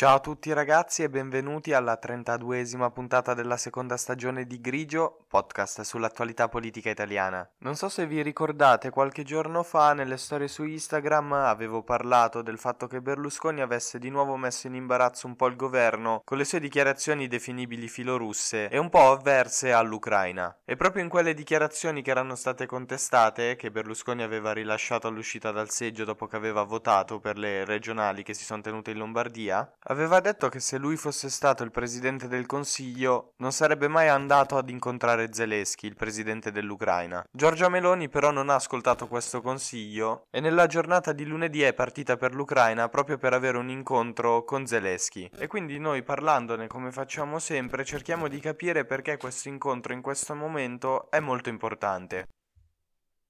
Ciao a tutti ragazzi e benvenuti alla 32esima puntata della seconda stagione di Grigio, podcast sull'attualità politica italiana. Non so se vi ricordate, qualche giorno fa nelle storie su Instagram avevo parlato del fatto che Berlusconi avesse di nuovo messo in imbarazzo un po' il governo con le sue dichiarazioni definibili filorusse e un po' avverse all'Ucraina. E proprio in quelle dichiarazioni che erano state contestate, che Berlusconi aveva rilasciato all'uscita dal seggio dopo che aveva votato per le regionali che si sono tenute in Lombardia, aveva detto che se lui fosse stato il presidente del Consiglio non sarebbe mai andato ad incontrare Zelensky, il presidente dell'Ucraina. Giorgia Meloni però non ha ascoltato questo consiglio e nella giornata di lunedì è partita per l'Ucraina proprio per avere un incontro con Zelensky. E quindi noi, parlandone come facciamo sempre, cerchiamo di capire perché questo incontro in questo momento è molto importante.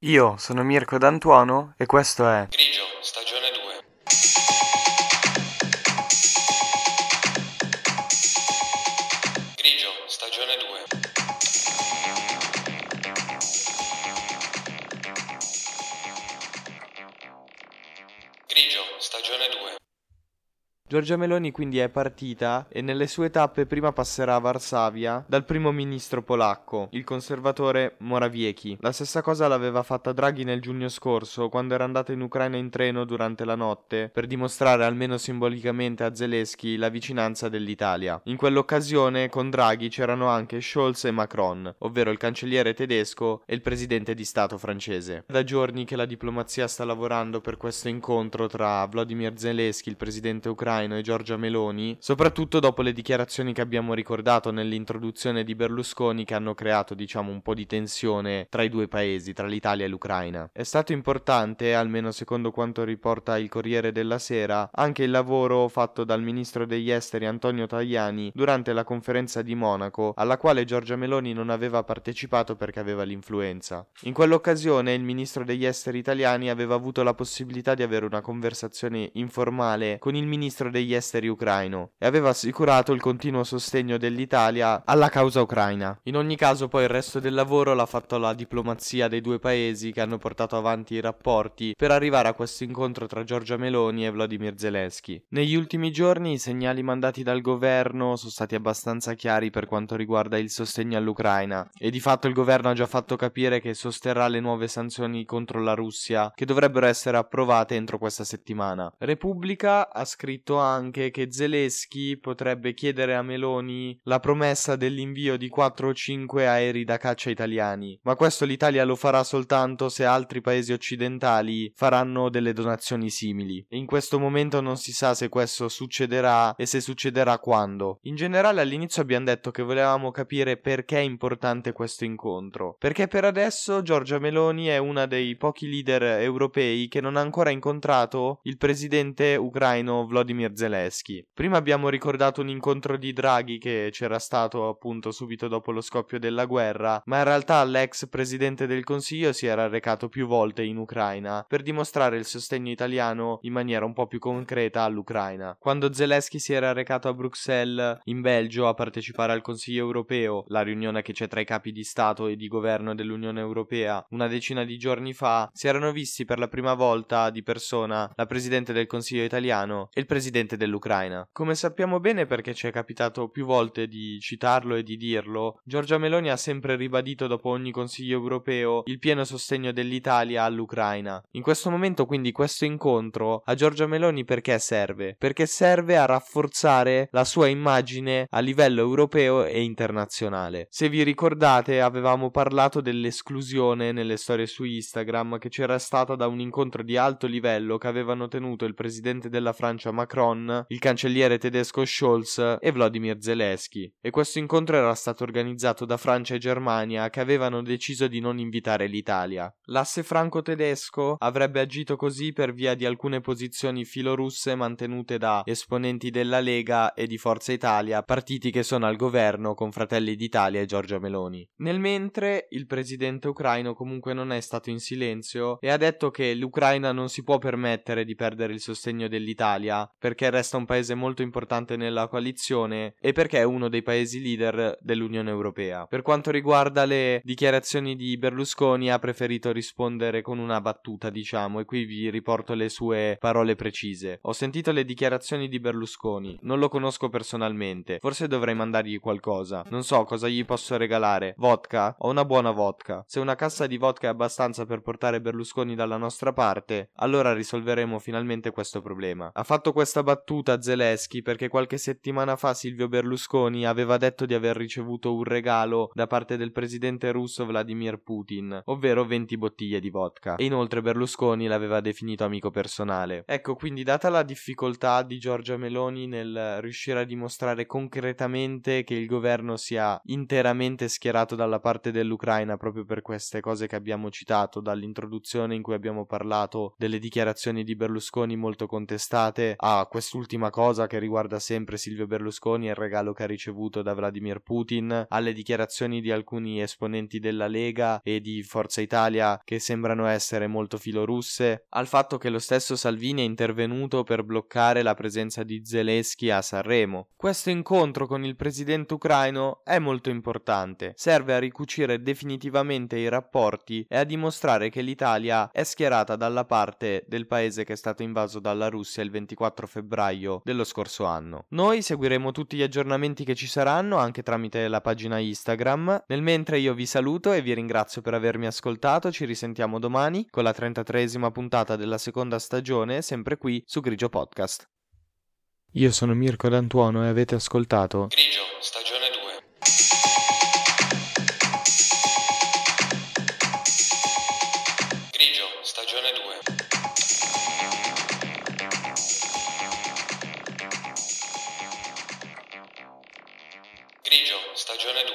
Io sono Mirko D'Antuono e questo è Grigio, stagione 2. Giorgia Meloni quindi è partita e nelle sue tappe prima passerà a Varsavia dal primo ministro polacco, il conservatore Morawiecki. La stessa cosa l'aveva fatta Draghi nel giugno scorso, quando era andato in Ucraina in treno durante la notte per dimostrare almeno simbolicamente a Zelensky la vicinanza dell'Italia. In quell'occasione con Draghi c'erano anche Scholz e Macron, ovvero il cancelliere tedesco e il presidente di Stato francese. Da giorni che la diplomazia sta lavorando per questo incontro tra Volodymyr Zelensky, il presidente ucraino, e Giorgia Meloni, soprattutto dopo le dichiarazioni che abbiamo ricordato nell'introduzione di Berlusconi, che hanno creato un po' di tensione tra i due paesi, tra l'Italia e l'Ucraina. È stato importante, almeno secondo quanto riporta il Corriere della Sera, anche il lavoro fatto dal ministro degli esteri Antonio Tajani durante la conferenza di Monaco, alla quale Giorgia Meloni non aveva partecipato perché aveva l'influenza. In quell'occasione il ministro degli esteri italiani aveva avuto la possibilità di avere una conversazione informale con il ministro degli esteri ucraino e aveva assicurato il continuo sostegno dell'Italia alla causa ucraina. In ogni caso poi il resto del lavoro l'ha fatto la diplomazia dei due paesi, che hanno portato avanti i rapporti per arrivare a questo incontro tra Giorgia Meloni e Volodymyr Zelensky. Negli ultimi giorni i segnali mandati dal governo sono stati abbastanza chiari per quanto riguarda il sostegno all'Ucraina, e di fatto il governo ha già fatto capire che sosterrà le nuove sanzioni contro la Russia, che dovrebbero essere approvate entro questa settimana. Repubblica ha scritto anche che Zelensky potrebbe chiedere a Meloni la promessa dell'invio di 4 o 5 aerei da caccia italiani, ma questo l'Italia lo farà soltanto se altri paesi occidentali faranno delle donazioni simili. In questo momento non si sa se questo succederà e se succederà quando. In generale all'inizio abbiamo detto che volevamo capire perché è importante questo incontro, perché per adesso Giorgia Meloni è una dei pochi leader europei che non ha ancora incontrato il presidente ucraino Volodymyr Zelensky. Prima abbiamo ricordato un incontro di Draghi che c'era stato appunto subito dopo lo scoppio della guerra, ma in realtà l'ex presidente del Consiglio si era recato più volte in Ucraina per dimostrare il sostegno italiano in maniera un po' più concreta all'Ucraina. Quando Zelensky si era recato a Bruxelles in Belgio a partecipare al Consiglio europeo, la riunione che c'è tra i capi di Stato e di governo dell'Unione Europea, una decina di giorni fa, si erano visti per la prima volta di persona la presidente del Consiglio italiano e il presidente dell'Ucraina. Come sappiamo bene, perché ci è capitato più volte di citarlo e di dirlo, Giorgia Meloni ha sempre ribadito dopo ogni Consiglio europeo il pieno sostegno dell'Italia all'Ucraina. In questo momento quindi questo incontro a Giorgia Meloni perché serve? Perché serve a rafforzare la sua immagine a livello europeo e internazionale. Se vi ricordate, avevamo parlato dell'esclusione nelle storie su Instagram che c'era stata da un incontro di alto livello che avevano tenuto il presidente della Francia Macron, il cancelliere tedesco Scholz e Volodymyr Zelensky, e questo incontro era stato organizzato da Francia e Germania, che avevano deciso di non invitare l'Italia. L'asse franco-tedesco avrebbe agito così per via di alcune posizioni filorusse mantenute da esponenti della Lega e di Forza Italia, partiti che sono al governo con Fratelli d'Italia e Giorgia Meloni. Nel mentre il presidente ucraino comunque non è stato in silenzio e ha detto che l'Ucraina non si può permettere di perdere il sostegno dell'Italia, perché resta un paese molto importante nella coalizione e perché è uno dei paesi leader dell'Unione Europea. Per quanto riguarda le dichiarazioni di Berlusconi, ha preferito rispondere con una battuta, diciamo, e qui vi riporto le sue parole precise. Ho sentito le dichiarazioni di Berlusconi, non lo conosco personalmente, forse dovrei mandargli qualcosa, non so cosa gli posso regalare, vodka? Ho una buona vodka. Se una cassa di vodka è abbastanza per portare Berlusconi dalla nostra parte, allora risolveremo finalmente questo problema. Ha fatto questa battuta Zelensky perché qualche settimana fa Silvio Berlusconi aveva detto di aver ricevuto un regalo da parte del presidente russo Vladimir Putin, ovvero 20 bottiglie di vodka, e inoltre Berlusconi l'aveva definito amico personale. Ecco, quindi data la difficoltà di Giorgia Meloni nel riuscire a dimostrare concretamente che il governo sia interamente schierato dalla parte dell'Ucraina, proprio per queste cose che abbiamo citato, dall'introduzione in cui abbiamo parlato delle dichiarazioni di Berlusconi molto contestate a quest'ultima cosa che riguarda sempre Silvio Berlusconi e il regalo che ha ricevuto da Vladimir Putin, alle dichiarazioni di alcuni esponenti della Lega e di Forza Italia che sembrano essere molto filorusse, al fatto che lo stesso Salvini è intervenuto per bloccare la presenza di Zelensky a Sanremo. Questo incontro con il presidente ucraino è molto importante, serve a ricucire definitivamente i rapporti e a dimostrare che l'Italia è schierata dalla parte del paese che è stato invaso dalla Russia il 24 febbraio dello scorso anno. Noi seguiremo tutti gli aggiornamenti che ci saranno anche tramite la pagina Instagram. Nel mentre io vi saluto e vi ringrazio per avermi ascoltato, ci risentiamo domani con la 33esima puntata della seconda stagione, sempre qui su Grigio Podcast. Io sono Mirko D'Antuono e avete ascoltato Grigio, stagione 2. Grigio, stagione